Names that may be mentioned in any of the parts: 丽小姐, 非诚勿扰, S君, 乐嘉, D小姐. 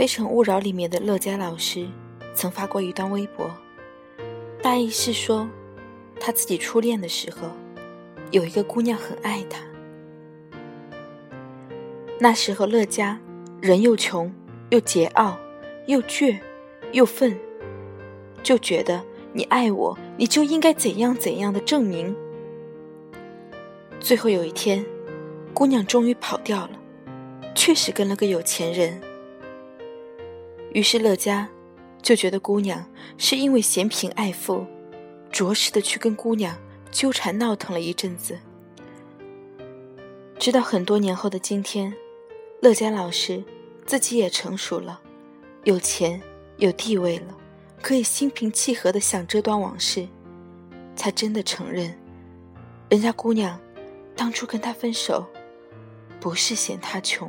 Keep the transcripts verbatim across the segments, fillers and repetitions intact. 非诚勿扰》里面的乐嘉老师曾发过一段微博，大意是说他自己初恋的时候，有一个姑娘很爱他。那时候乐嘉人又穷又桀骜又倔又愤，就觉得你爱我你就应该怎样怎样的证明。最后有一天，姑娘终于跑掉了，确实跟了个有钱人。于是乐嘉就觉得姑娘是因为嫌贫爱富，着实的去跟姑娘纠缠闹腾了一阵子。直到很多年后的今天，乐嘉老师自己也成熟了，有钱有地位了，可以心平气和地想这段往事，才真的承认人家姑娘当初跟他分手不是嫌他穷。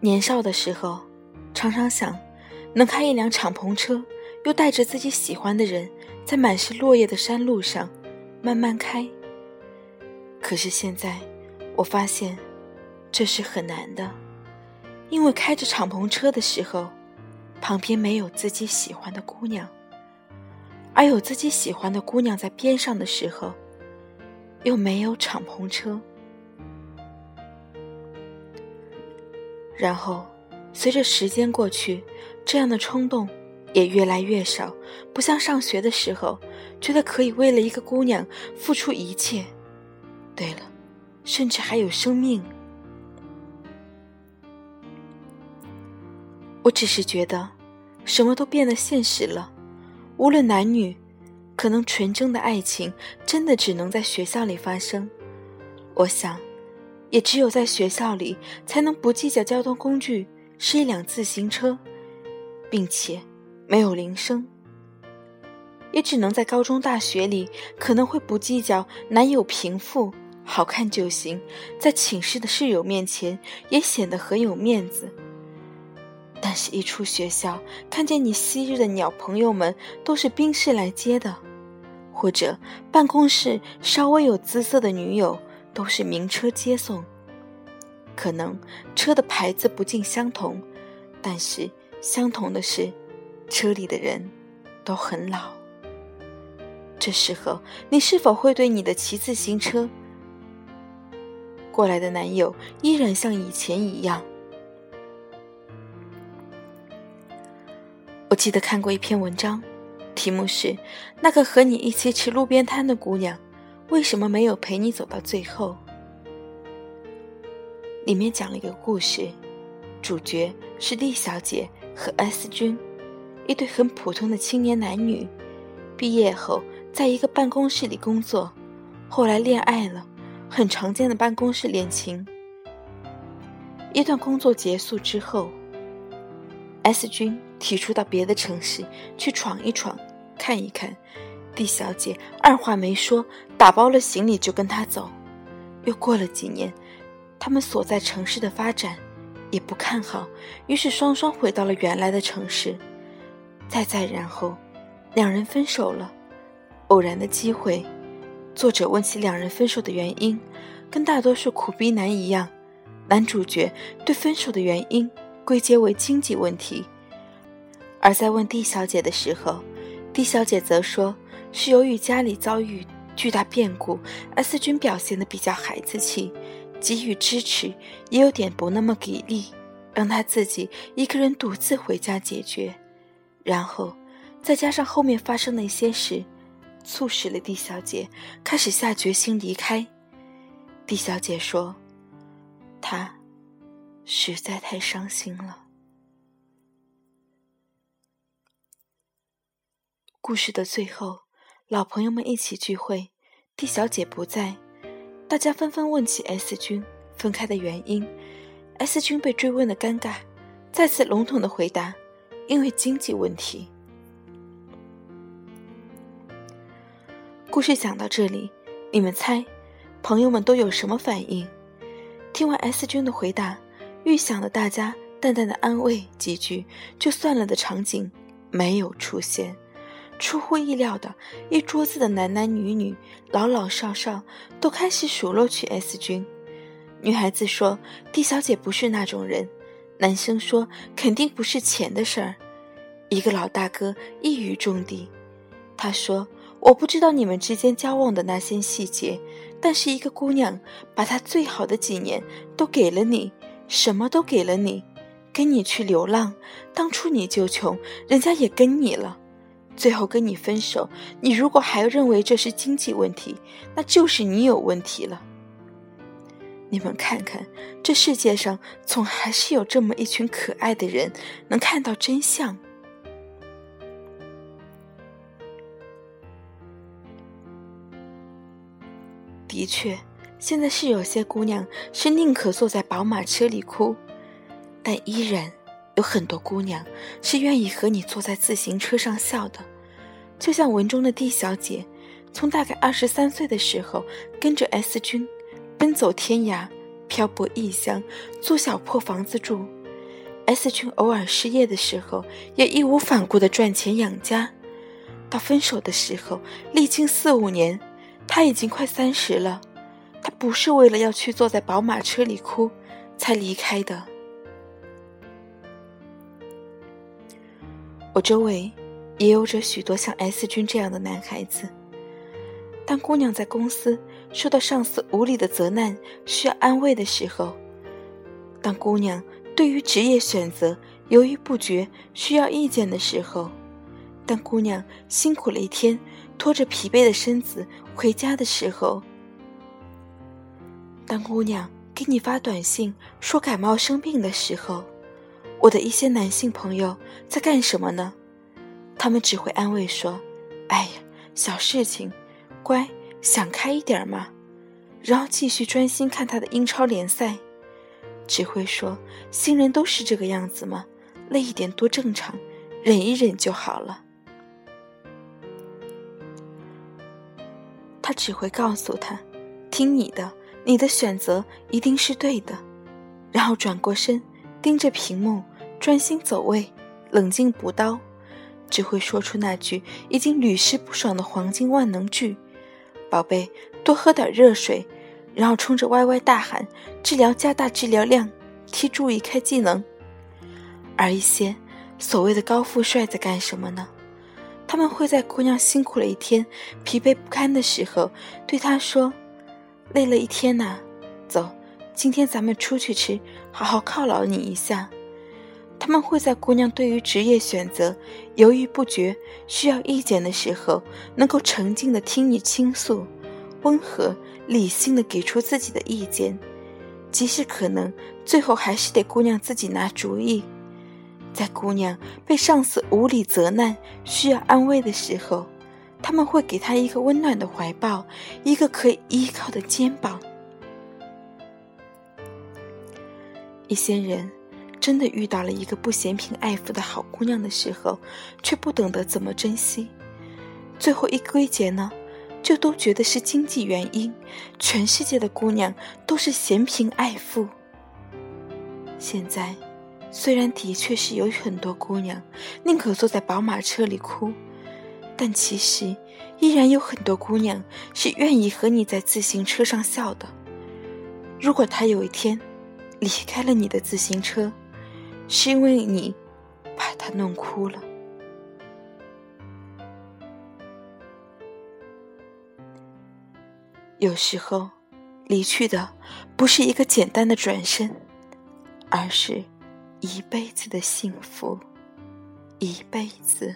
年少的时候常常想能开一辆敞篷车，又带着自己喜欢的人在满是落叶的山路上慢慢开，可是现在我发现这是很难的，因为开着敞篷车的时候旁边没有自己喜欢的姑娘，而有自己喜欢的姑娘在边上的时候又没有敞篷车。然后随着时间过去，这样的冲动也越来越少，不像上学的时候觉得可以为了一个姑娘付出一切，对了，甚至还有生命。我只是觉得什么都变得现实了，无论男女，可能纯真的爱情真的只能在学校里发生。我想也只有在学校里才能不计较交通工具是一辆自行车，并且没有铃声，也只能在高中大学里可能会不计较男友贫富好看就行，在寝室的室友面前也显得很有面子。但是一出学校，看见你昔日的鸟朋友们都是宾士来接的，或者办公室稍微有姿色的女友都是名车接送，可能车的牌子不尽相同，但是相同的是车里的人都很老。这时候你是否会对你的骑自行车过来的男友依然像以前一样？我记得看过一篇文章，题目是那个和你一起吃路边摊的姑娘为什么没有陪你走到最后。里面讲了一个故事，主角是丽小姐和 S 君，一对很普通的青年男女，毕业后在一个办公室里工作，后来恋爱了，很常见的办公室恋情。一段工作结束之后， S 君提出到别的城市去闯一闯看一看，丽小姐二话没说打包了行李就跟他走。又过了几年，他们所在城市的发展也不看好，于是双双回到了原来的城市。再再然后两人分手了。偶然的机会，作者问起两人分手的原因，跟大多数苦逼男一样，男主角对分手的原因归结为经济问题。而在问D小姐的时候，D小姐则说是由于家里遭遇巨大变故， S 君表现得比较孩子气，给予支持也有点不那么给力，让他自己一个人独自回家解决。然后再加上后面发生的一些事，促使了D小姐开始下决心离开。D小姐说她实在太伤心了。故事的最后，老朋友们一起聚会，D小姐不在，大家纷纷问起 S 君分开的原因。 S 君被追问的尴尬，再次笼统的回答因为经济问题。故事讲到这里，你们猜朋友们都有什么反应？听完 S 君的回答，预想的大家淡淡的安慰几句就算了的场景没有出现，出乎意料的，一桌子的男男女女、老老少少都开始数落起 S 君。女孩子说D小姐不是那种人，男生说肯定不是钱的事儿。一个老大哥一语中的，他说我不知道你们之间交往的那些细节，但是一个姑娘把她最好的几年都给了你，什么都给了你，跟你去流浪，当初你就穷，人家也跟你了，最后跟你分手，你如果还认为这是经济问题，那就是你有问题了。你们看看，这世界上总还是有这么一群可爱的人，能看到真相。的确，现在是有些姑娘是宁可坐在宝马车里哭，但依然有很多姑娘是愿意和你坐在自行车上笑的。就像文中的 D 小姐，从大概二十三岁的时候跟着 S 君奔走天涯，漂泊异乡，租小破房子住。 S 君偶尔失业的时候也义无反顾地赚钱养家，到分手的时候历经四五年，他已经快三十了，他不是为了要去坐在宝马车里哭才离开的。我周围也有着许多像 S 君这样的男孩子，当姑娘在公司受到上司无理的责难需要安慰的时候，当姑娘对于职业选择犹豫不决需要意见的时候，当姑娘辛苦了一天拖着疲惫的身子回家的时候，当姑娘给你发短信说感冒生病的时候，我的一些男性朋友在干什么呢？他们只会安慰说，哎呀，小事情，乖，想开一点嘛，然后继续专心看他的英超联赛，只会说新人都是这个样子嘛，累一点多正常，忍一忍就好了。他只会告诉他，听你的，你的选择一定是对的，然后转过身盯着屏幕专心走位，冷静补刀，只会说出那句已经屡试不爽的黄金万能句，宝贝多喝点热水，然后冲着 Y Y 大喊治疗加大治疗量，替注意开技能。而一些所谓的高富帅在干什么呢？他们会在姑娘辛苦了一天疲惫不堪的时候对她说，累了一天呐、啊，走，今天咱们出去吃，好好犒劳你一下。他们会在姑娘对于职业选择犹豫不决需要意见的时候，能够沉静地听你倾诉，温和理性地给出自己的意见，即使可能最后还是得姑娘自己拿主意。在姑娘被上司无理责难需要安慰的时候，他们会给她一个温暖的怀抱，一个可以依靠的肩膀。一些人真的遇到了一个不嫌贫爱富的好姑娘的时候，却不懂得怎么珍惜，最后一归结呢，就都觉得是经济原因，全世界的姑娘都是嫌贫爱富。现在虽然的确是有很多姑娘宁可坐在宝马车里哭，但其实依然有很多姑娘是愿意和你在自行车上笑的。如果她有一天离开了你的自行车，是因为你把她弄哭了。有时候离去的不是一个简单的转身，而是一辈子的幸福，一辈子。